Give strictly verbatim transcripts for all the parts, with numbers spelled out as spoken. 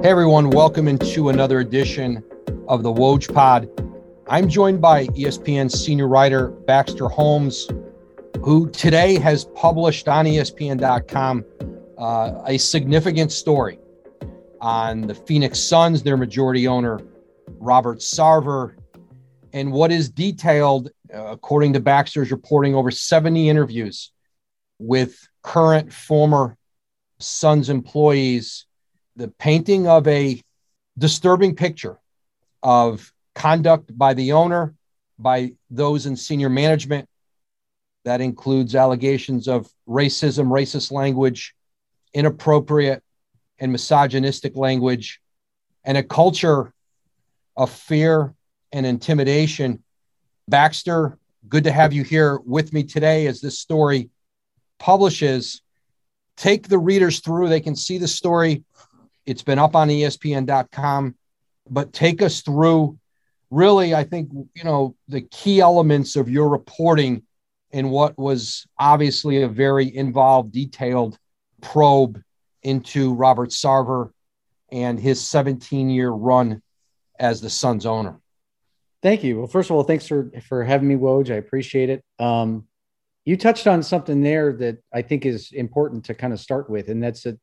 Hey everyone, welcome into another edition of the Woj Pod. I'm joined by E S P N senior writer Baxter Holmes, who today has published on E S P N dot com uh, a significant story on the Phoenix Suns, their majority owner, Robert Sarver, and what is detailed, uh, according to Baxter's reporting, over seventy interviews with current former Suns employees, the painting of a disturbing picture of conduct by the owner, by those in senior management. That includes allegations of racism, racist language, inappropriate and misogynistic language, and a culture of fear and intimidation. Baxter, good to have you here with me today as this story publishes. Take the readers through. They can see the story. It's been up on E S P N dot com, but take us through really, I think, you know, the key elements of your reporting in what was obviously a very involved, detailed probe into Robert Sarver and his seventeen-year run as the Suns owner. Thank you. Well, first of all, thanks for, for having me, Woj. I appreciate it. Um, you touched on something there that I think is important to kind of start with, and that's that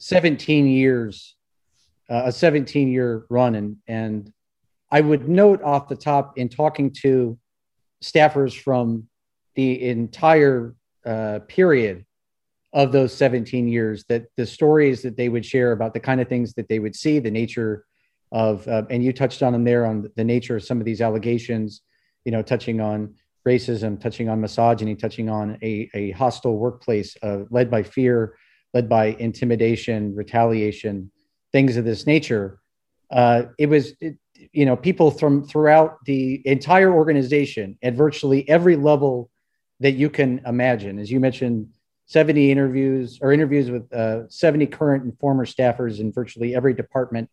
seventeen years, uh, a seventeen-year run. And, and I would note off the top, in talking to staffers from the entire uh, period of those seventeen years, that the stories that they would share about the kind of things that they would see, the nature of, uh, and you touched on them there, on the nature of some of these allegations, you know, touching on racism, touching on misogyny, touching on a, a hostile workplace uh, led by fear, led by intimidation, retaliation, things of this nature. Uh, it was, it, you know, people from throughout the entire organization at virtually every level that you can imagine. As you mentioned, seventy interviews or interviews with uh, seventy current and former staffers in virtually every department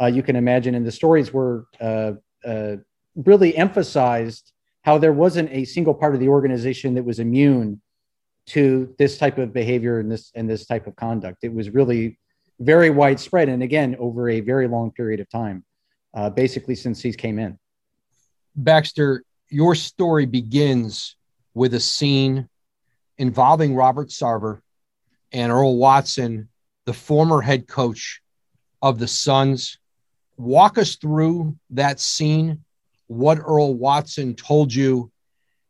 uh, you can imagine. And the stories were uh, uh, really emphasized how there wasn't a single part of the organization that was immune to this type of behavior and this and this type of conduct. It was really very widespread, and again, over a very long period of time, uh, basically since he came in. Baxter, your story begins with a scene involving Robert Sarver and Earl Watson, the former head coach of the Suns. Walk us through that scene, what Earl Watson told you,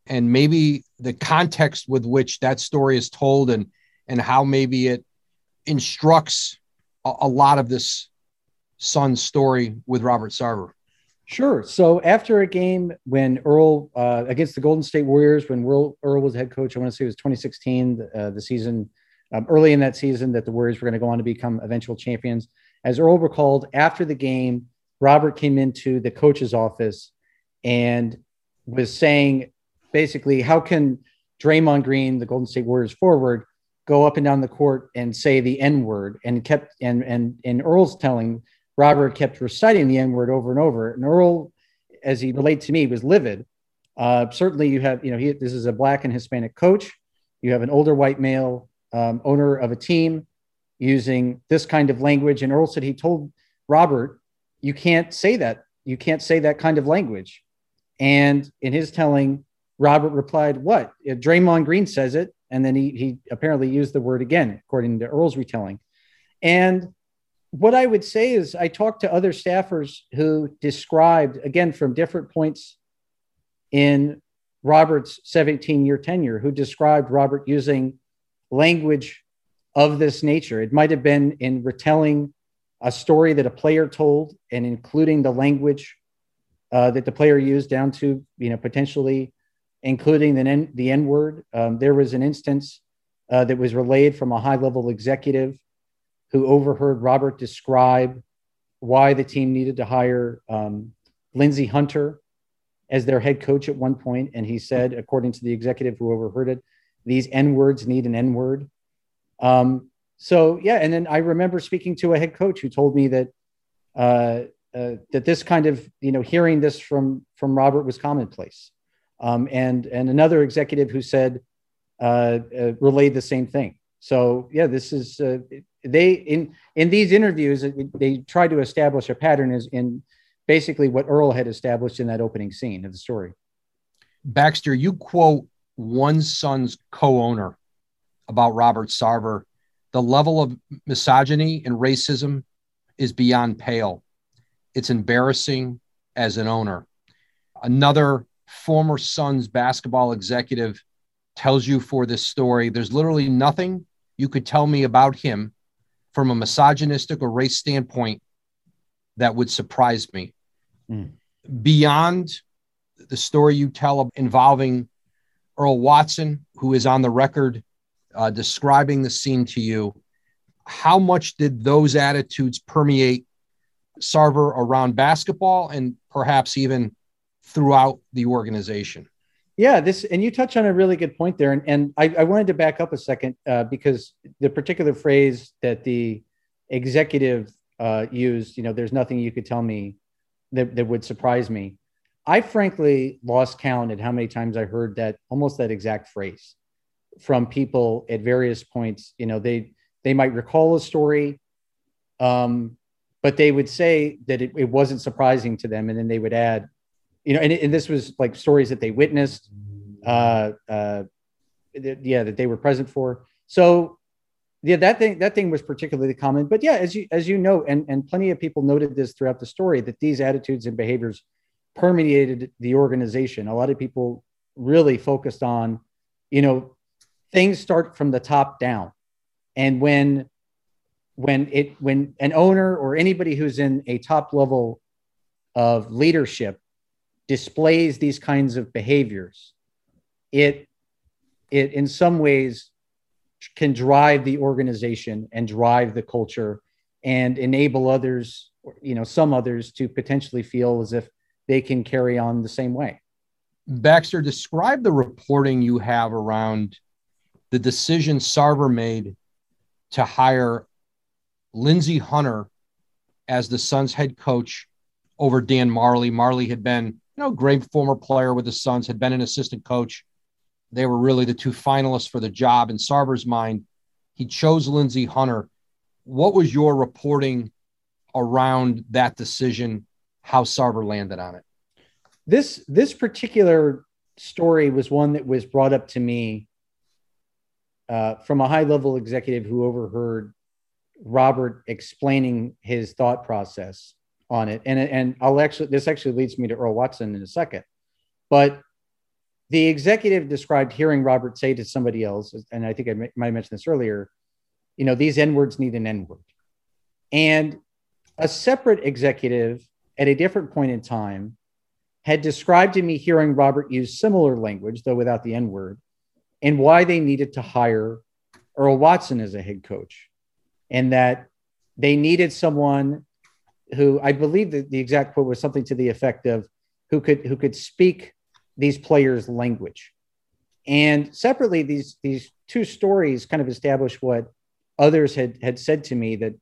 and maybe the context with which that story is told, and, and how maybe it instructs a, a lot of this Suns story with Robert Sarver. Sure. So after a game when Earl, uh, against the Golden State Warriors, when Earl, Earl was head coach, I want to say it was twenty sixteen, uh, the season, um, early in that season that the Warriors were going to go on to become eventual champions. As Earl recalled, after the game, Robert came into the coach's office and was saying, basically, how can Draymond Green, the Golden State Warriors forward, go up and down the court and say the N-word, and kept and and and Earl's telling Robert kept reciting the N-word over and over. And Earl, as he relayed to me, was livid. Uh, certainly, you have you know he, this is a Black and Hispanic coach. You have an older white male um, owner of a team using this kind of language. And Earl said he told Robert, "You can't say that. You can't say that kind of language." And in his telling, Robert replied, "What? If Draymond Green says it." And then he he apparently used the word again, according to Earl's retelling. And what I would say is, I talked to other staffers who described, again, from different points in Robert's seventeen-year tenure, who described Robert using language of this nature. It might have been in retelling a story that a player told and including the language uh, that the player used, down to, you know, potentially including the N, the N-word. Um, there was an instance uh, that was relayed from a high-level executive who overheard Robert describe why the team needed to hire um, Lindsey Hunter as their head coach at one point. And he said, according to the executive who overheard it, these N-words need an N-word. Um, so, yeah, and then I remember speaking to a head coach who told me that uh, uh, that this kind of, you know, hearing this from, from Robert was commonplace. Um, and and another executive who said, uh, uh, relayed the same thing. So yeah, this is uh, they in in these interviews, they tried to establish a pattern is in basically what Earl had established in that opening scene of the story. Baxter, you quote one Sun's co-owner about Robert Sarver. The level of misogyny and racism is beyond pale. It's embarrassing as an owner. Another former Suns basketball executive tells you for this story, there's literally nothing you could tell me about him from a misogynistic or race standpoint that would surprise me. Mm. Beyond the story you tell involving Earl Watson, who is on the record uh, describing the scene to you, how much did those attitudes permeate Sarver around basketball and perhaps even throughout the organization? Yeah, this, and you touch on a really good point there. And, and I, I wanted to back up a second uh, because the particular phrase that the executive uh, used, you know, there's nothing you could tell me that, that would surprise me. I frankly lost count at how many times I heard that, almost that exact phrase from people at various points. You know, they, they might recall a story, um, but they would say that it, it wasn't surprising to them. And then they would add, you know, and, and this was like stories that they witnessed, uh, uh, th- yeah, that they were present for. So yeah, that thing, that thing was particularly common, but yeah, as you, as you know, and, and plenty of people noted this throughout the story, that these attitudes and behaviors permeated the organization. A lot of people really focused on, you know, things start from the top down. And when, when it, when an owner or anybody who's in a top level of leadership displays these kinds of behaviors, it, it in some ways can drive the organization and drive the culture and enable others, you know, some others to potentially feel as if they can carry on the same way. Baxter, describe the reporting you have around the decision Sarver made to hire Lindsey Hunter as the Suns head coach over Dan Majerle. Majerle had been, you know, great former player with the Suns, had been an assistant coach. They were really the two finalists for the job. In Sarver's mind, he chose Lindsey Hunter. What was your reporting around that decision? How Sarver landed on it? This, this particular story was one that was brought up to me uh, from a high-level executive who overheard Robert explaining his thought process on it. And, and I'll actually, this actually leads me to Earl Watson in a second, but the executive described hearing Robert say to somebody else, and I think I m- might mention this earlier, you know, these N-words need an N-word. And a separate executive at a different point in time had described to me hearing Robert use similar language, though without the N-word, and why they needed to hire Earl Watson as a head coach. And that they needed someone who, I believe that the exact quote was something to the effect of, who could, who could speak these players' language. And separately, these, these two stories kind of establish what others had, had said to me, that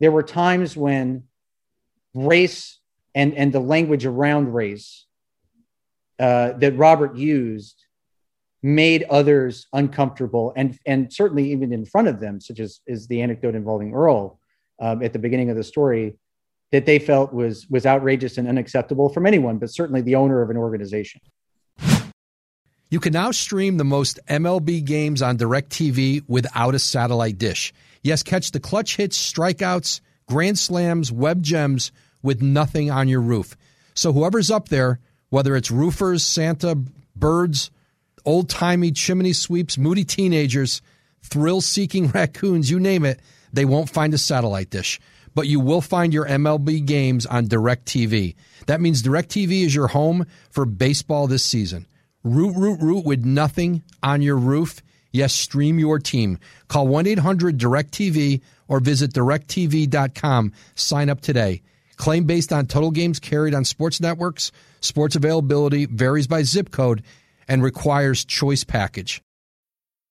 there were times when race and, and the language around race uh, that Robert used made others uncomfortable, and, and certainly even in front of them, such as is the anecdote involving Earl um, at the beginning of the story, that they felt was, was outrageous and unacceptable from anyone, but certainly the owner of an organization. You can now stream the most M L B games on DirecTV without a satellite dish. Yes, catch the clutch hits, strikeouts, grand slams, web gems, with nothing on your roof. So whoever's up there, whether it's roofers, Santa, birds, old-timey chimney sweeps, moody teenagers, thrill-seeking raccoons, you name it, they won't find a satellite dish. But you will find your M L B games on DirecTV. That means DirecTV is your home for baseball this season. Root, root, root with nothing on your roof. Yes, stream your team. Call one eight hundred direct T V or visit direct T V dot com. Sign up today. Claim based on total games carried on sports networks. Sports availability varies by zip code and requires choice package.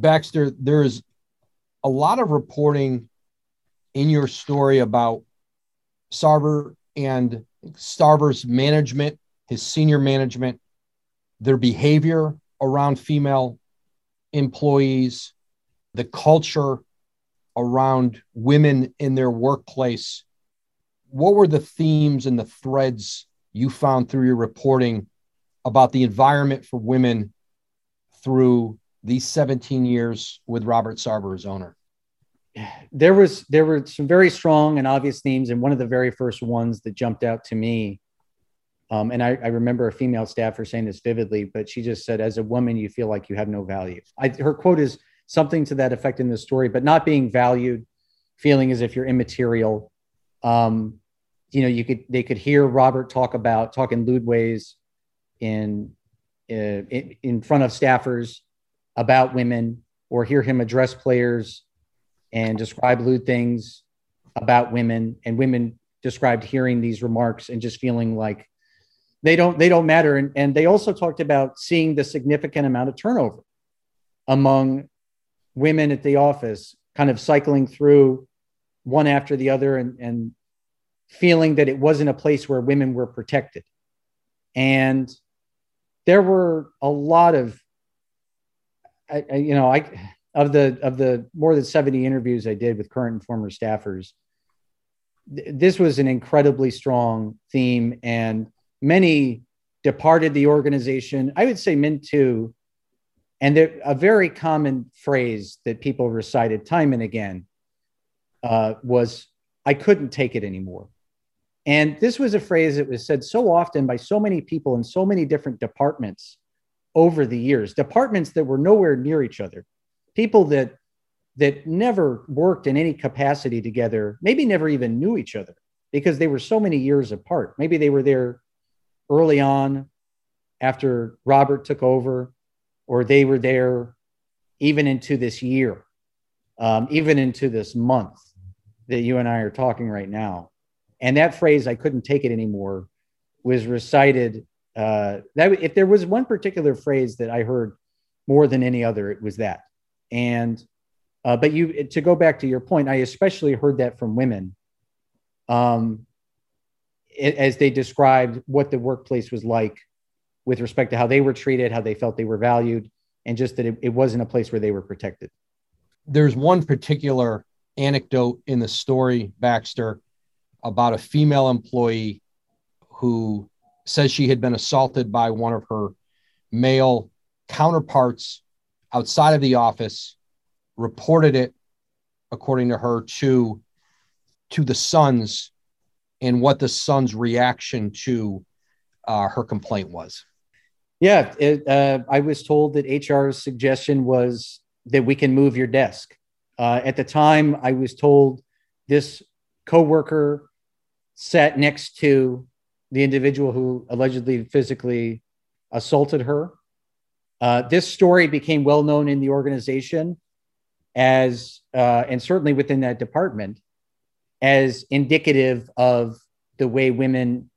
Baxter, there is a lot of reporting in your story about Sarver and Sarver's management, his senior management, their behavior around female employees, the culture around women in their workplace. What were the themes and the threads you found through your reporting about the environment for women through these seventeen years with Robert Sarver as owner? There was, there were some very strong and obvious themes. And one of the very first ones that jumped out to me, um, and I, I remember a female staffer saying this vividly, but she just said, as a woman, you feel like you have no value. I, her quote is something to that effect in this story, but not being valued, feeling as if you're immaterial. Um, you know, you could, they could hear Robert talk about talking lewd ways in, uh, in, in front of staffers about women, or hear him address players and describe lewd things about women. And women described hearing these remarks and just feeling like they don't, they don't matter. And, and they also talked about seeing the significant amount of turnover among women at the office, kind of cycling through one after the other, and, and feeling that it wasn't a place where women were protected. And there were a lot of, I, I, you know, I, of the, of the more than seventy interviews I did with current and former staffers, th- this was an incredibly strong theme, and many departed the organization. I would say men too. And there, a very common phrase that people recited time and again uh, was, I couldn't take it anymore. And this was a phrase that was said so often by so many people in so many different departments over the years, departments that were nowhere near each other, people that that never worked in any capacity together, maybe never even knew each other because they were so many years apart. Maybe they were there early on after Robert took over, or they were there even into this year, um, even into this month that you and I are talking right now. And that phrase, I couldn't take it anymore, was recited. Uh, that if there was one particular phrase that I heard more than any other, it was that. And, uh, but you, to go back to your point, I especially heard that from women, um, it, as they described what the workplace was like with respect to how they were treated, how they felt they were valued, and just that it, it wasn't a place where they were protected. There's one particular anecdote in the story, Baxter, about a female employee who says she had been assaulted by one of her male counterparts outside of the office, reported it, according to her, to, to the Suns, and what the Suns' reaction to uh, her complaint was. Yeah, it, uh, I was told that H R's suggestion was that we can move your desk. Uh, at the time, I was told this coworker sat next to the individual who allegedly physically assaulted her. Uh, this story became well known in the organization as, uh, and certainly within that department, as indicative of the way women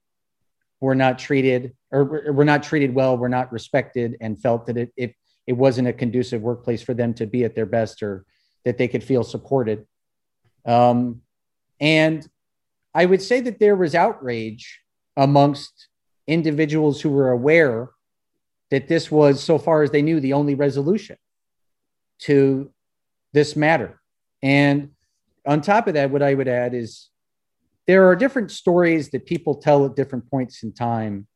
were not treated, or were not treated well, were not respected, and felt that it, it, it wasn't a conducive workplace for them to be at their best, or that they could feel supported. Um, and I would say that there was outrage amongst individuals who were aware that this was, so far as they knew, the only resolution to this matter. And on top of that, what I would add is there are different stories that people tell at different points in time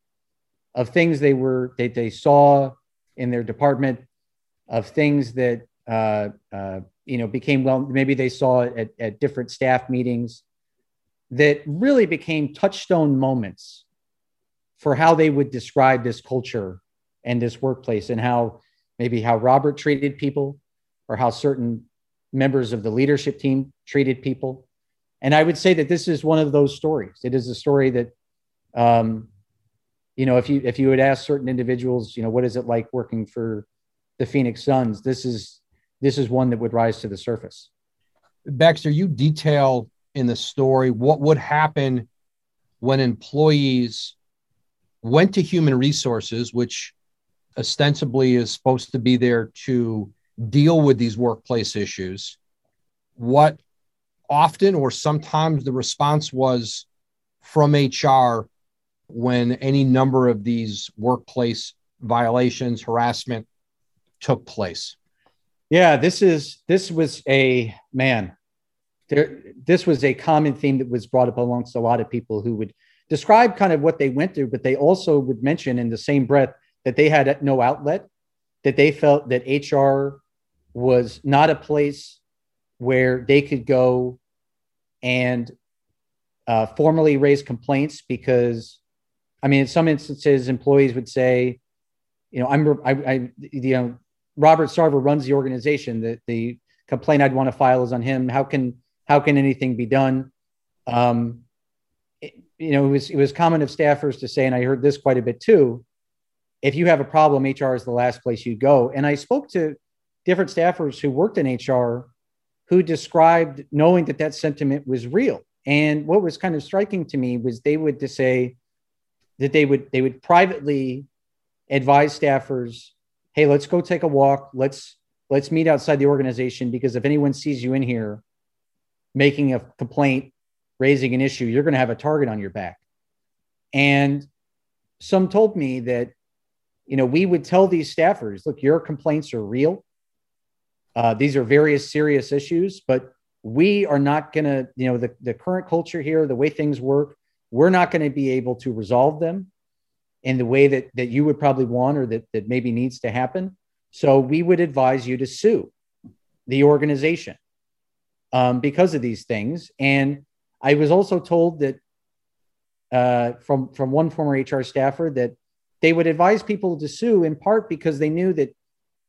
of things they were, that they saw in their department, of things that, uh, uh, you know, became, well, maybe they saw at, at different staff meetings, that really became touchstone moments for how they would describe this culture and this workplace, and how maybe how Robert treated people or how certain members of the leadership team treated people. And I would say that this is one of those stories. It is a story that, um, you know, if you if you would ask certain individuals, you know, what is it like working for the Phoenix Suns? This is this is one that would rise to the surface. Baxter, you detail in the story what would happen when employees went to human resources, which ostensibly is supposed to be there to deal with these workplace issues. What often or sometimes the response was from H R when any number of these workplace violations, harassment took place. Yeah, this is this was a man. There, this was a common theme that was brought up amongst a lot of people who would describe kind of what they went through, but they also would mention in the same breath that they had no outlet, that they felt that H R was not a place where they could go and uh, formally raise complaints because, I mean, in some instances, employees would say, you know, I'm, I, I you know, Robert Sarver runs the organization. The, the complaint I'd want to file is on him. How can how can anything be done? Um, it, you know, it was it was common of staffers to say, and I heard this quite a bit too. If you have a problem, H R is the last place you go. And I spoke to different staffers who worked in H R who described knowing that that sentiment was real. And what was kind of striking to me was they would just say that they would they would privately advise staffers, hey, let's go take a walk. Let's let's meet outside the organization, because if anyone sees you in here making a complaint, raising an issue, you're going to have a target on your back. And some told me that, you know, we would tell these staffers, look, your complaints are real. Uh, these are various serious issues, but we are not going to, you know, the, the current culture here, the way things work, we're not going to be able to resolve them in the way that that you would probably want, or that, that maybe needs to happen. So we would advise you to sue the organization um, because of these things. And I was also told that uh, from, from one former H R staffer that they would advise people to sue in part because they knew that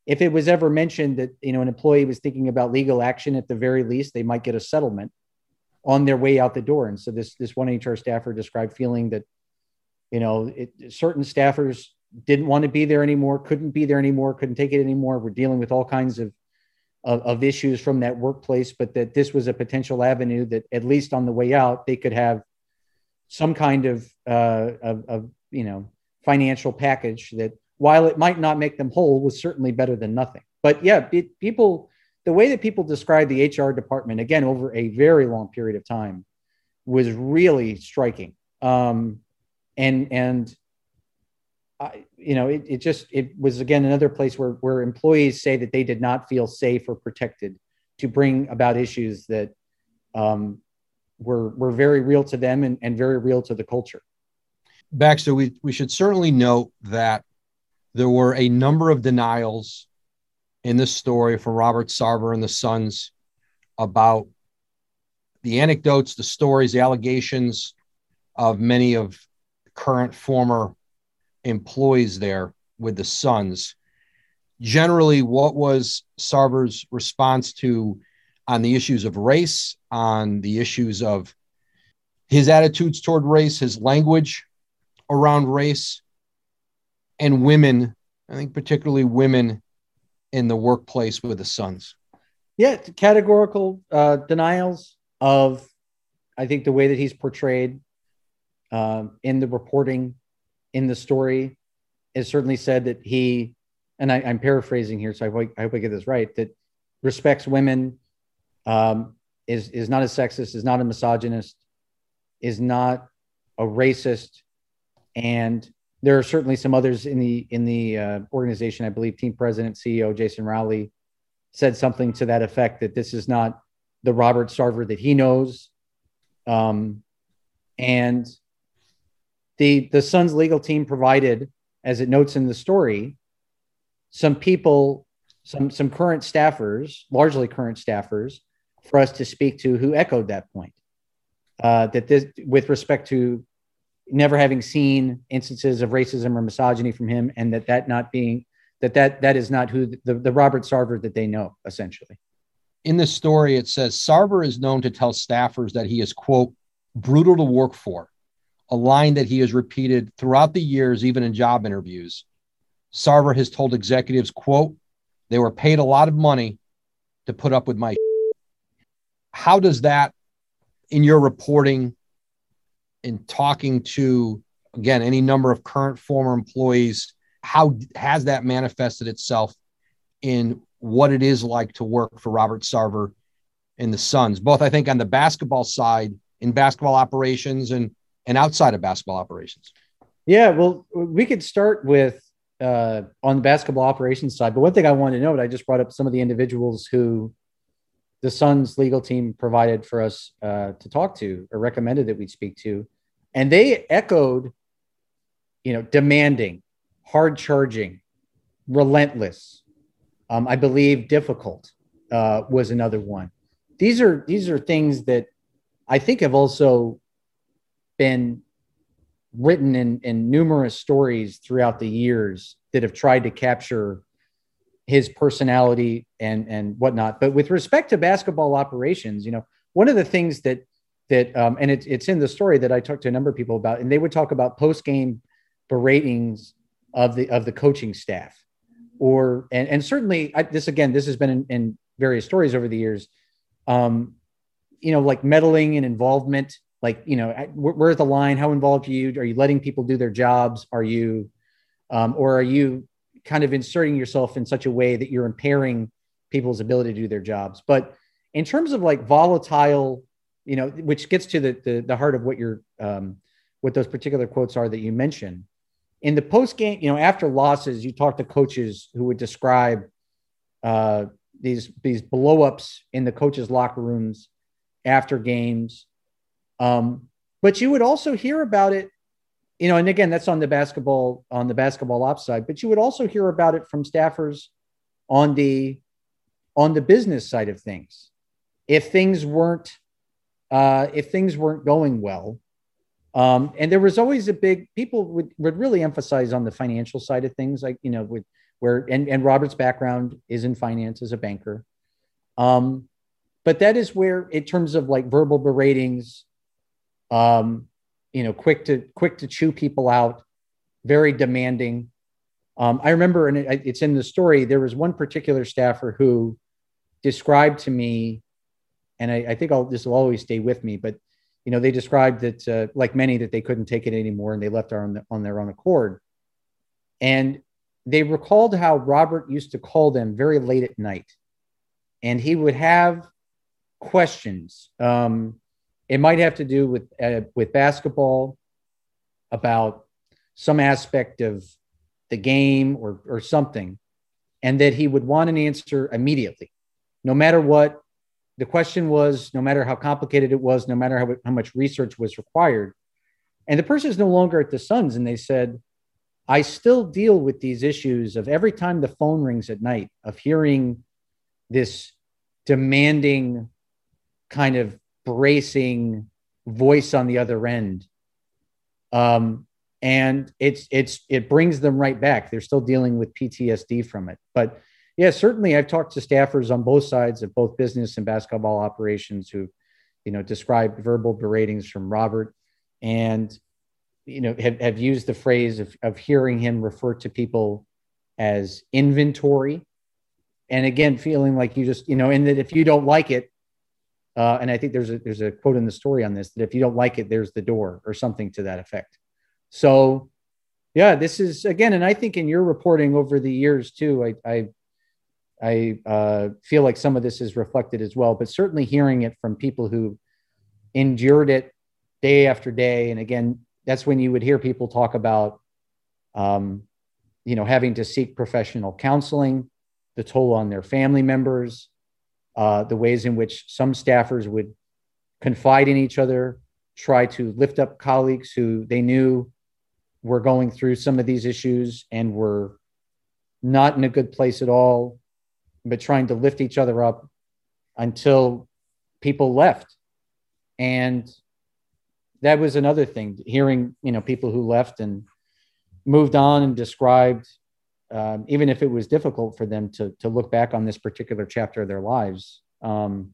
if it was ever mentioned that, you know, an employee was thinking about legal action, at the very least, they might get a settlement on their way out the door. And so this, this one H R staffer described feeling that, you know, it, certain staffers didn't want to be there anymore, couldn't be there anymore, couldn't take it anymore. We're dealing with all kinds of, of, of issues from that workplace, but that this was a potential avenue that at least on the way out, they could have some kind of, uh, of, of you know, financial package that, while it might not make them whole, was certainly better than nothing. But yeah, it, people, the way that people describe the H R department, again, over a very long period of time, was really striking. Um, and, and I, you know, it, it just, it was, again, another place where, where employees say that they did not feel safe or protected to bring about issues that um, were, were very real to them and, and very real to the culture. Baxter, we, we should certainly note that there were a number of denials in this story from Robert Sarver and the Suns about the anecdotes, the stories, the allegations of many of current former employees there with the Suns. Generally, what was Sarver's response to on the issues of race, on the issues of his attitudes toward race, his language around race, and women, I think particularly women in the workplace with the Suns? Yeah, categorical uh, denials of, I think, the way that he's portrayed um, in the reporting, in the story. Is certainly said that he, and I, I'm paraphrasing here, so I hope I, hope I get this right, that respects women, um, is, is not a sexist, is not a misogynist, is not a racist, and there are certainly some others in the in the uh, organization. I believe team president, C E O Jason Rowley, said something to that effect, that this is not the Robert Sarver that he knows. Um, and the the Suns legal team provided, as it notes in the story, some people, some some current staffers, largely current staffers, for us to speak to who echoed that point. Uh, that this, with respect to never having seen instances of racism or misogyny from him, and that that not being that that that is not who the, the Robert Sarver that they know, essentially. In the story, it says Sarver is known to tell staffers that he is, quote, brutal to work for, a line that he has repeated throughout the years, even in job interviews. Sarver has told executives, quote, they were paid a lot of money to put up with my shit. How does that, in your reporting and talking to, again, any number of current, former employees, how has that manifested itself in what it is like to work for Robert Sarver and the Suns, both, I think, on the basketball side, in basketball operations and and outside of basketball operations? Yeah, well, we could start with uh, on the basketball operations side. But one thing I wanted to note, I just brought up some of the individuals who the Suns legal team provided for us uh, to talk to or recommended that we'd speak to. And they echoed, you know, demanding, hard charging, relentless. Um, I believe difficult uh, was another one. These are these are things that I think have also been written in, in numerous stories throughout the years that have tried to capture his personality and, and whatnot. But with respect to basketball operations, you know, one of the things that that um, and it's it's in the story that I talked to a number of people about, and they would talk about post-game beratings of the of the coaching staff. Or and, and certainly I, this again, this has been in, in various stories over the years, um, you know, like meddling and involvement, like, you know, where's the line? How involved are you? Are you letting people do their jobs? Are you um, or are you kind of inserting yourself in such a way that you're impairing people's ability to do their jobs? But in terms of like volatile, you know, which gets to the the, the heart of what your um, what those particular quotes are that you mentioned. In the post game, you know, after losses, you talk to coaches who would describe uh, these these blow ups in the coaches' locker rooms after games. Um, but you would also hear about it, you know, and again, that's on the basketball on the basketball ops side. But you would also hear about it from staffers on the on the business side of things. If things weren't uh, if things weren't going well. Um, and there was always a big, people would, would really emphasize on the financial side of things, like, you know, with where, and, and Robert's background is in finance as a banker. Um, but that is where, in terms of like verbal beratings, um, you know, quick to, quick to chew people out, very demanding. Um, I remember, and it, it's in the story, there was one particular staffer who described to me, and I, I think I'll, this will always stay with me, but you know, they described that, uh, like many, that they couldn't take it anymore and they left on, the, on their own accord. And they recalled how Robert used to call them very late at night. And he would have questions. Um, it might have to do with, uh, with basketball, about some aspect of the game or, or something. And that he would want an answer immediately, no matter what. The question was, no matter how complicated it was, no matter how, how much research was required. And the person is no longer at the Suns. And they said, I still deal with these issues of every time the phone rings at night, of hearing this demanding, kind of bracing voice on the other end. Um, and it's, it's, it brings them right back. They're still dealing with P T S D from it. But yeah, certainly I've talked to staffers on both sides of both business and basketball operations who, you know, described verbal beratings from Robert and, you know, have, have used the phrase of, of hearing him refer to people as inventory. And again, feeling like you just, you know, and that if you don't like it, uh, and I think there's a, there's a quote in the story on this, that if you don't like it, there's the door or something to that effect. So yeah, this is again, and I think in your reporting over the years too, I, I, I uh, feel like some of this is reflected as well, but certainly hearing it from people who endured it day after day. And again, that's when you would hear people talk about, um, you know, having to seek professional counseling, the toll on their family members, uh, the ways in which some staffers would confide in each other, try to lift up colleagues who they knew were going through some of these issues and were not in a good place at all, but trying to lift each other up until people left. And that was another thing, hearing, you know, people who left and moved on and described, um, even if it was difficult for them to, to look back on this particular chapter of their lives, um,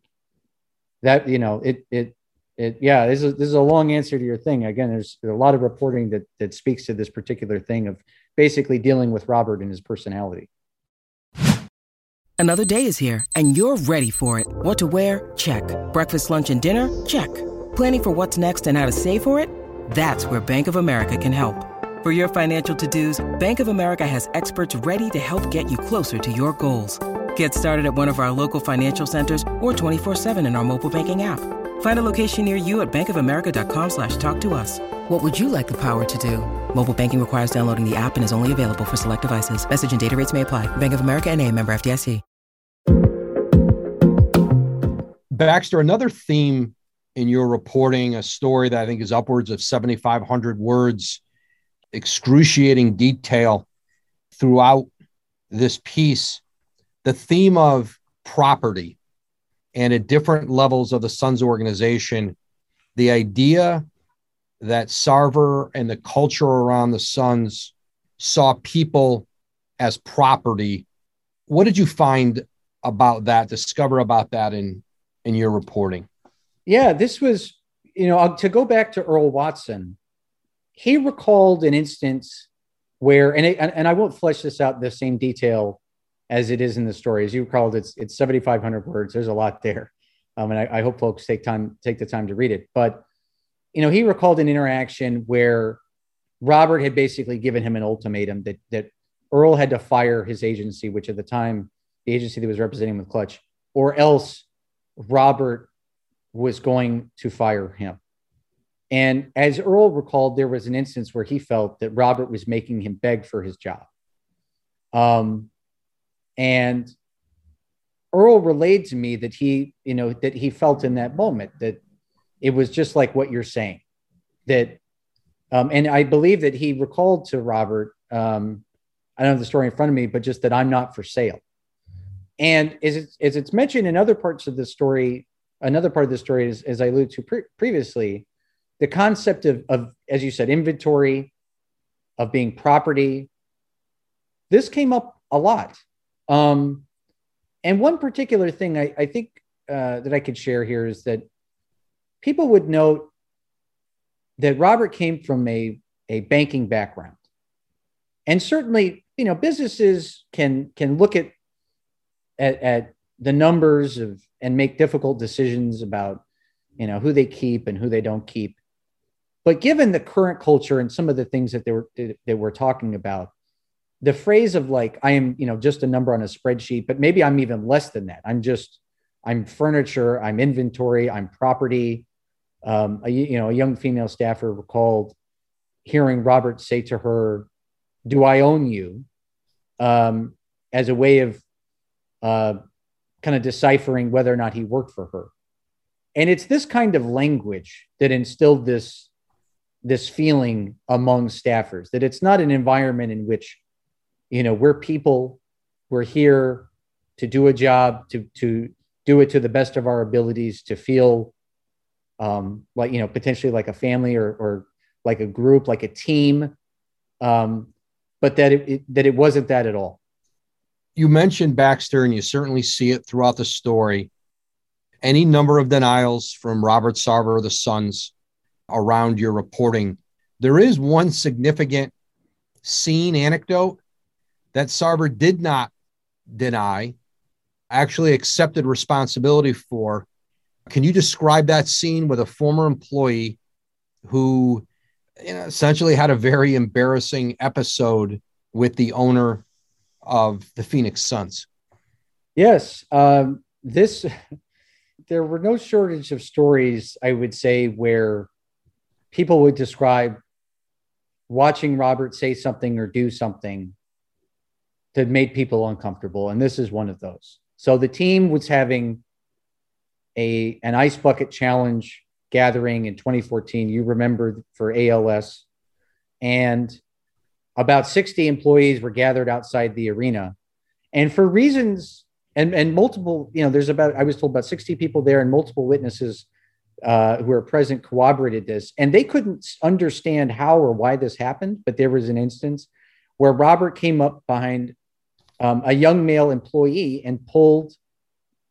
that, you know, it, it, it, yeah, this is, this is a long answer to your thing. Again, there's a lot of reporting that, that speaks to this particular thing of basically dealing with Robert and his personality. Another day is here and you're ready for it. What to wear? Check. Breakfast, lunch, and dinner? Check. Planning for what's next and how to save for it? That's where Bank of America can help. For your financial to-dos, Bank of America has experts ready to help get you closer to your goals. Get started at one of our local financial centers or twenty-four seven in our mobile banking app. Find a location near you at bankofamerica.com slash talk to us. What would you like the power to do? Mobile banking requires downloading the app and is only available for select devices. Message and data rates may apply. Bank of America N A, member F D I C. Baxter, another theme in your reporting, a story that I think is upwards of seventy-five hundred words, excruciating detail throughout this piece, the theme of property and at different levels of the Suns organization, the idea that Sarver and the culture around the Suns saw people as property. What did you find about that, discover about that in, in your reporting? Yeah, this was, you know, to go back to Earl Watson, he recalled an instance where, and it, and I won't flesh this out in the same detail as it is in the story. As you recalled, it's it's seventy-five hundred words. There's a lot there, um, and I, I hope folks take time take the time to read it. But you know, he recalled an interaction where Robert had basically given him an ultimatum that that Earl had to fire his agency, which at the time the agency that was representing him with Clutch, or else Robert was going to fire him. And as Earl recalled, there was an instance where he felt that Robert was making him beg for his job. Um, and Earl relayed to me that he, you know, that he felt in that moment that it was just like what you're saying, that, um, and I believe that he recalled to Robert, um, I don't have the story in front of me, but just that I'm not for sale. And as it's, as it's mentioned in other parts of the story, another part of the story is, as I alluded to pre- previously, the concept of, of, as you said, inventory, of being property. This came up a lot. Um, and one particular thing I, I think uh, that I could share here is that people would note that Robert came from a, a banking background. And certainly, you know, businesses can, can look at, at, at the numbers of and make difficult decisions about, you know, who they keep and who they don't keep. But given the current culture and some of the things that they were that we're talking about, the phrase of like, I am, you know, just a number on a spreadsheet, but maybe I'm even less than that. I'm just, I'm furniture, I'm inventory, I'm property. Um, a, you know, a young female staffer recalled hearing Robert say to her, "Do I own you?" Um, as a way of, uh, kind of deciphering whether or not he worked for her. And it's this kind of language that instilled this, this feeling among staffers, that it's not an environment in which, you know, we're people, we're here to do a job, to, to do it to the best of our abilities, to feel um, like, you know, potentially like a family or, or like a group, like a team, um, but that it, it, that it wasn't that at all. You mentioned Baxter, and you certainly see it throughout the story. Any number of denials from Robert Sarver, the Suns, around your reporting. There is one significant scene anecdote that Sarver did not deny, actually accepted responsibility for. Can you describe that scene with a former employee who, you know, essentially had a very embarrassing episode with the owner of the Phoenix Suns? Yes. Um, this, there were no shortage of stories, I would say, where people would describe watching Robert say something or do something that made people uncomfortable. And this is one of those. So the team was having a, an ice bucket challenge gathering in twenty fourteen. You remember, for A L S, and about sixty employees were gathered outside the arena. And for reasons and, and multiple, you know, there's about, I was told about sixty people there, and multiple witnesses uh, who are present corroborated this, and they couldn't understand how or why this happened. But there was an instance where Robert came up behind um, a young male employee and pulled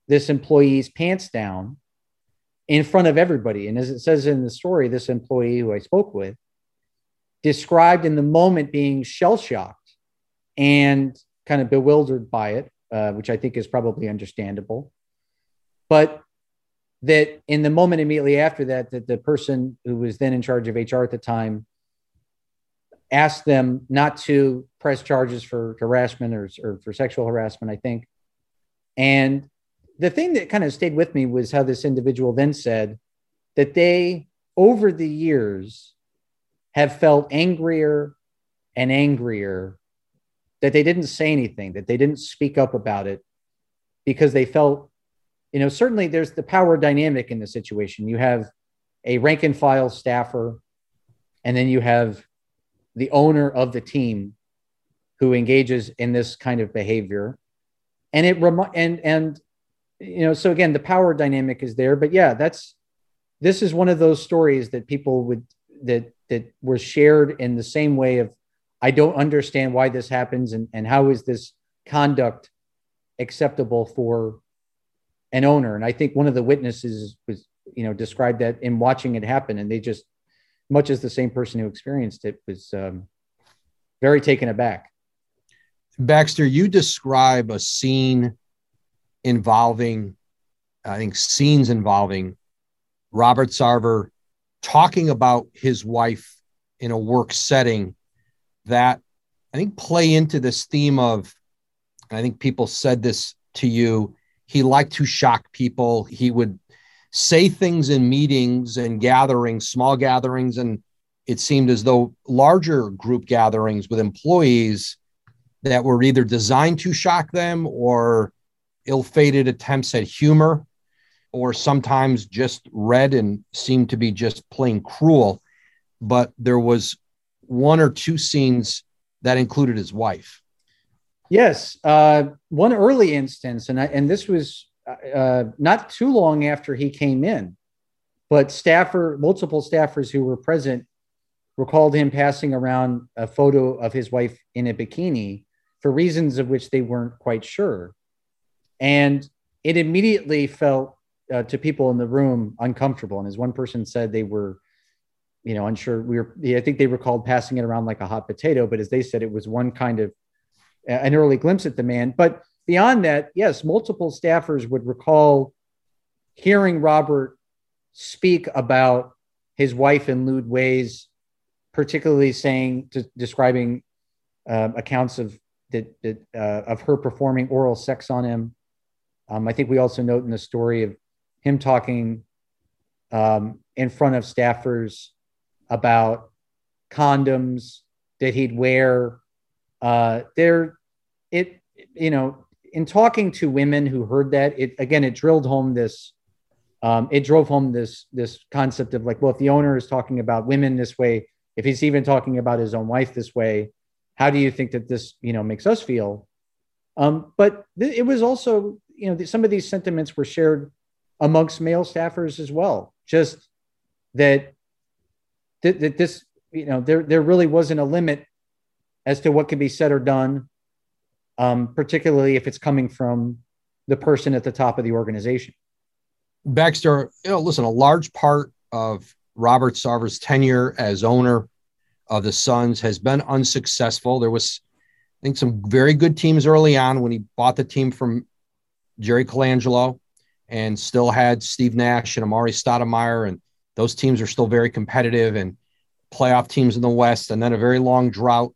this employee's pants down in front of everybody. And as it says in the story, this employee who I spoke with described in the moment being shell-shocked and kind of bewildered by it, uh, which I think is probably understandable. But that in the moment immediately after that, that the person who was then in charge of H R at the time asked them not to press charges for harassment or, or for sexual harassment, I think. And the thing that kind of stayed with me was how this individual then said that they, over the years, have felt angrier and angrier that they didn't say anything, that they didn't speak up about it because they felt, you know, certainly there's the power dynamic in the situation. You have a rank and file staffer, and then you have the owner of the team who engages in this kind of behavior. And it, rem- and, and, you know, so again, the power dynamic is there, but yeah, that's, this is one of those stories that people would, that, that were shared in the same way of, I don't understand why this happens. And, and how is this conduct acceptable for an owner? And I think one of the witnesses was, you know, described that in watching it happen. And they just, much as the same person who experienced it was um, very taken aback. Baxter, you describe a scene involving, I think scenes involving Robert Sarver talking about his wife in a work setting that I think play into this theme of, and I think people said this to you, he liked to shock people. He would say things in meetings and gatherings, small gatherings, and it seemed as though larger group gatherings with employees that were either designed to shock them or ill-fated attempts at humor, or sometimes just read and seemed to be just plain cruel. But there was one or two scenes that included his wife. Yes. Uh, one early instance, and I, and this was Uh, not too long after he came in, but staffer, multiple staffers who were present recalled him passing around a photo of his wife in a bikini for reasons of which they weren't quite sure. And it immediately felt uh, to people in the room uncomfortable. And as one person said, they were, you know, unsure. We were, I think they recalled passing it around like a hot potato, but as they said, it was one kind of uh, an early glimpse at the man. But beyond that, yes, multiple staffers would recall hearing Robert speak about his wife in lewd ways, particularly saying, to, describing uh, accounts of that, that uh, of her performing oral sex on him. Um, I think we also note in the story of him talking um, in front of staffers about condoms that he'd wear. Uh, there, it, you know. In talking to women who heard that, it again, it drilled home this, um, it drove home this this concept of like, well, if the owner is talking about women this way, if he's even talking about his own wife this way, how do you think that this, you know, makes us feel? Um, but th- it was also, you know, th- some of these sentiments were shared amongst male staffers as well. Just that th- that this, you know, there there really wasn't a limit as to what could be said or done. Um, particularly if it's coming from the person at the top of the organization. Baxter, you know, listen, a large part of Robert Sarver's tenure as owner of the Suns has been unsuccessful. There was, I think, some very good teams early on when he bought the team from Jerry Colangelo and still had Steve Nash and Amar'i Stoudemire, and those teams are still very competitive and playoff teams in the West, and then a very long drought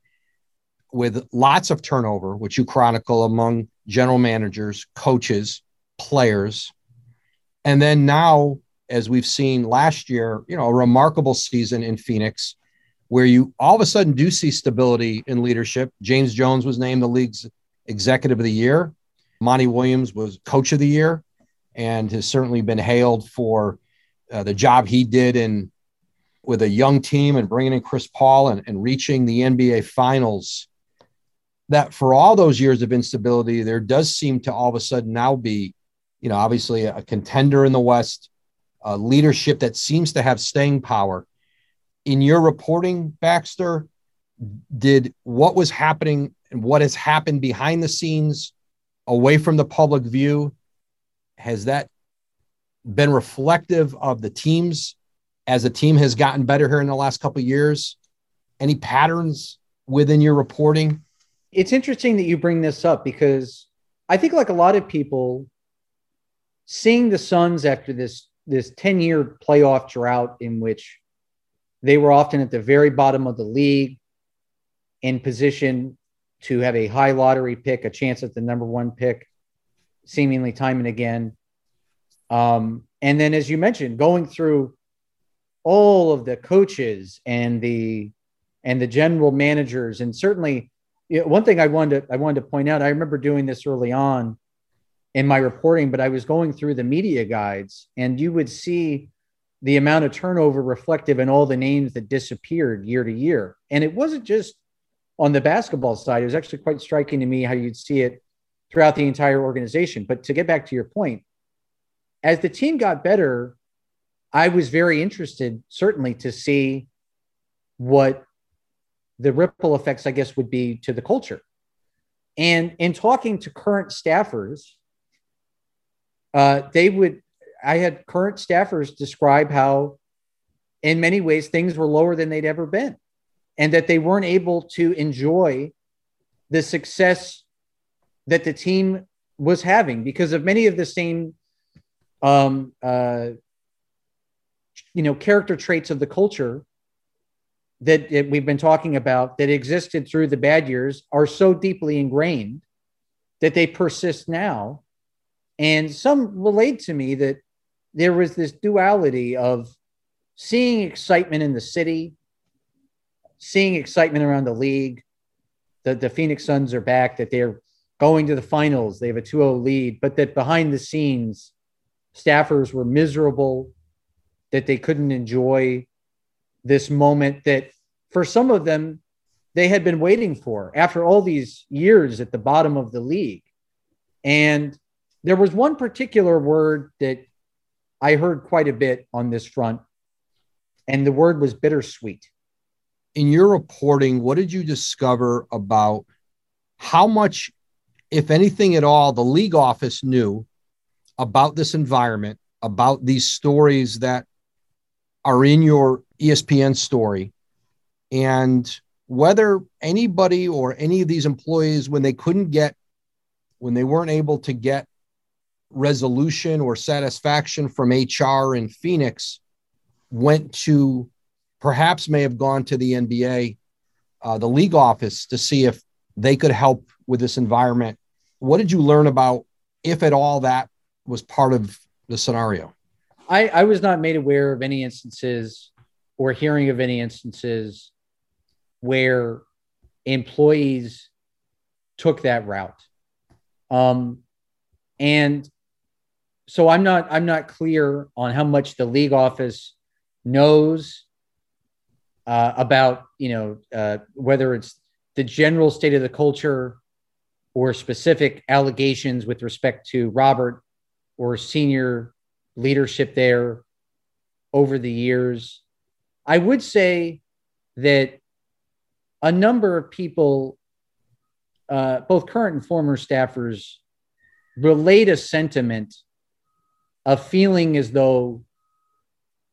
with lots of turnover, which you chronicle among general managers, coaches, players. And then now, as we've seen last year, you know, a remarkable season in Phoenix where you all of a sudden do see stability in leadership. James Jones was named the league's executive of the year. Monty Williams was coach of the year and has certainly been hailed for uh, the job he did in with a young team and bringing in Chris Paul and, and reaching the N B A finals. That for all those years of instability, there does seem to all of a sudden now be, you know, obviously a contender in the West, uh, leadership that seems to have staying power. In your reporting, Baxter, did what was happening and what has happened behind the scenes away from the public view, has that been reflective of the teams as the team has gotten better here in the last couple of years? Any patterns within your reporting? It's interesting that you bring this up because I think, like a lot of people, seeing the Suns after this this ten-year playoff drought in which they were often at the very bottom of the league, in position to have a high lottery pick, a chance at the number one pick, seemingly time and again. Um, and then, as you mentioned, going through all of the coaches and the and the general managers, and certainly you know, one thing I wanted to, I wanted to point out, I remember doing this early on in my reporting, but I was going through the media guides, and you would see the amount of turnover reflective in all the names that disappeared year to year. And it wasn't just on the basketball side. It was actually quite striking to me how you'd see it throughout the entire organization. But to get back to your point, as the team got better, I was very interested, certainly, to see what the ripple effects, I guess, would be to the culture. And in talking to current staffers, uh, they would, I had current staffers describe how, in many ways, things were lower than they'd ever been, and that they weren't able to enjoy the success that the team was having because of many of the same, um, uh, you know, character traits of the culture that, that we've been talking about that existed through the bad years are so deeply ingrained that they persist now. And some relayed to me that there was this duality of seeing excitement in the city, seeing excitement around the league, that the Phoenix Suns are back, that they're going to the finals, they have a two oh lead, but that behind the scenes, staffers were miserable, that they couldn't enjoy this moment that for some of them, they had been waiting for after all these years at the bottom of the league. And there was one particular word that I heard quite a bit on this front, and the word was bittersweet. In your reporting, what did you discover about how much, if anything at all, the league office knew about this environment, about these stories that are in your E S P N story, and whether anybody or any of these employees, when they couldn't get, when they weren't able to get resolution or satisfaction from H R in Phoenix, went to perhaps may have gone to the N B A, uh, the league office, to see if they could help with this environment. What did you learn about, if at all, that was part of the scenario? I, I was not made aware of any instances or hearing of any instances where employees took that route. Um, and so I'm not, I'm not clear on how much the league office knows Uh, about, you know, uh, whether it's the general state of the culture or specific allegations with respect to Robert or senior leadership there over the years. I would say that a number of people, uh, both current and former staffers, relate a sentiment, a feeling as though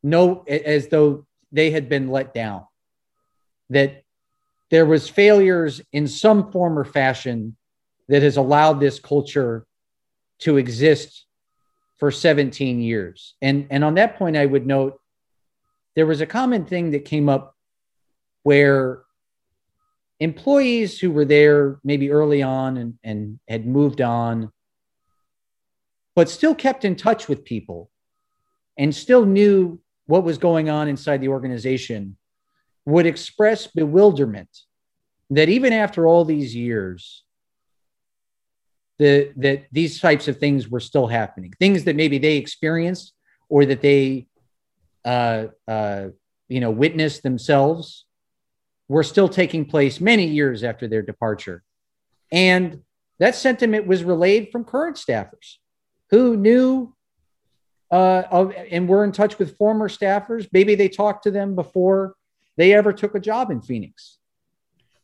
no, as though they had been let down, that there was failures in some form or fashion that has allowed this culture to exist for seventeen years. And, and on that point, I would note there was a common thing that came up where employees who were there maybe early on and, and had moved on, but still kept in touch with people and still knew what was going on inside the organization, would express bewilderment that even after all these years, the, that these types of things were still happening, things that maybe they experienced or that they, uh, uh, you know, witnessed themselves were still taking place many years after their departure. And that sentiment was relayed from current staffers who knew uh, of, and we're in touch with former staffers. Maybe they talked to them before they ever took a job in Phoenix.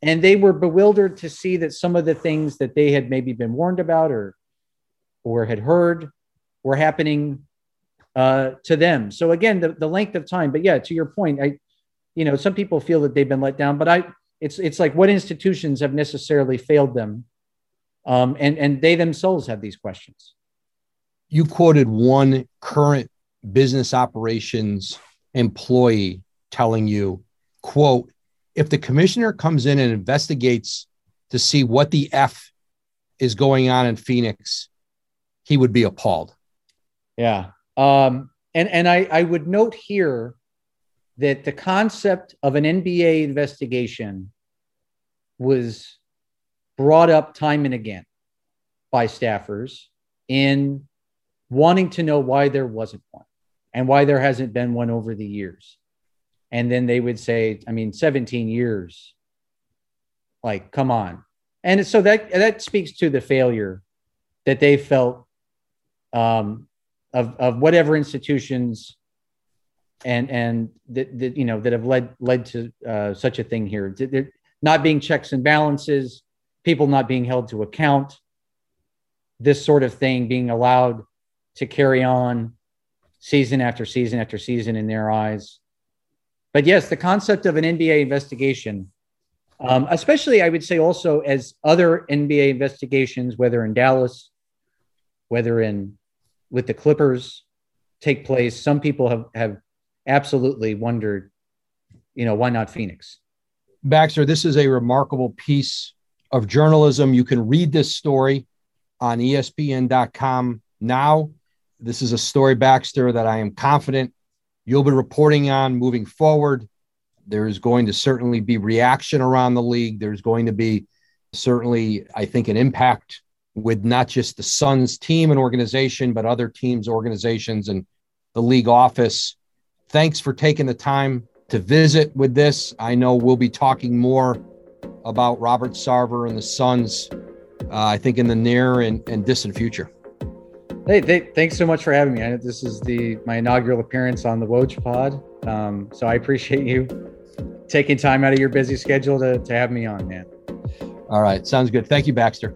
And they were bewildered to see that some of the things that they had maybe been warned about or or had heard were happening uh, to them. So again, the, the length of time. But yeah, to your point, I, you know, some people feel that they've been let down. But I, it's it's like what institutions have necessarily failed them, um, and and they themselves have these questions. You quoted one current business operations employee telling you, quote, if the commissioner comes in and investigates to see what the F is going on in Phoenix, he would be appalled. Yeah. Um, and and I, I would note here that the concept of an N B A investigation was brought up time and again by staffers in wanting to know why there wasn't one and why there hasn't been one over the years. And then they would say, I mean, seventeen years, like, come on. And so that, that speaks to the failure that they felt um, of, of whatever institutions and, and that, that, you know, that have led, led to uh, such a thing here. They're not being checks and balances, people not being held to account, this sort of thing being allowed to carry on season after season after season in their eyes. But yes, the concept of an N B A investigation, um, especially I would say also as other N B A investigations, whether in Dallas, whether in with the Clippers take place, some people have, have absolutely wondered, you know, why not Phoenix? Baxter, this is a remarkable piece of journalism. You can read this story on E S P N dot com now. This is a story, Baxter, that I am confident you'll be reporting on moving forward. There is going to certainly be reaction around the league. There's going to be certainly, I think, an impact with not just the Suns team and organization, but other teams, organizations, and the league office. Thanks for taking the time to visit with this. I know we'll be talking more about Robert Sarver and the Suns, uh, I think, in the near and, and distant future. Hey, they, thanks so much for having me. I know this is the my inaugural appearance on the Woj Pod, um, so I appreciate you taking time out of your busy schedule to, to have me on, man. All right. Sounds good. Thank you, Baxter.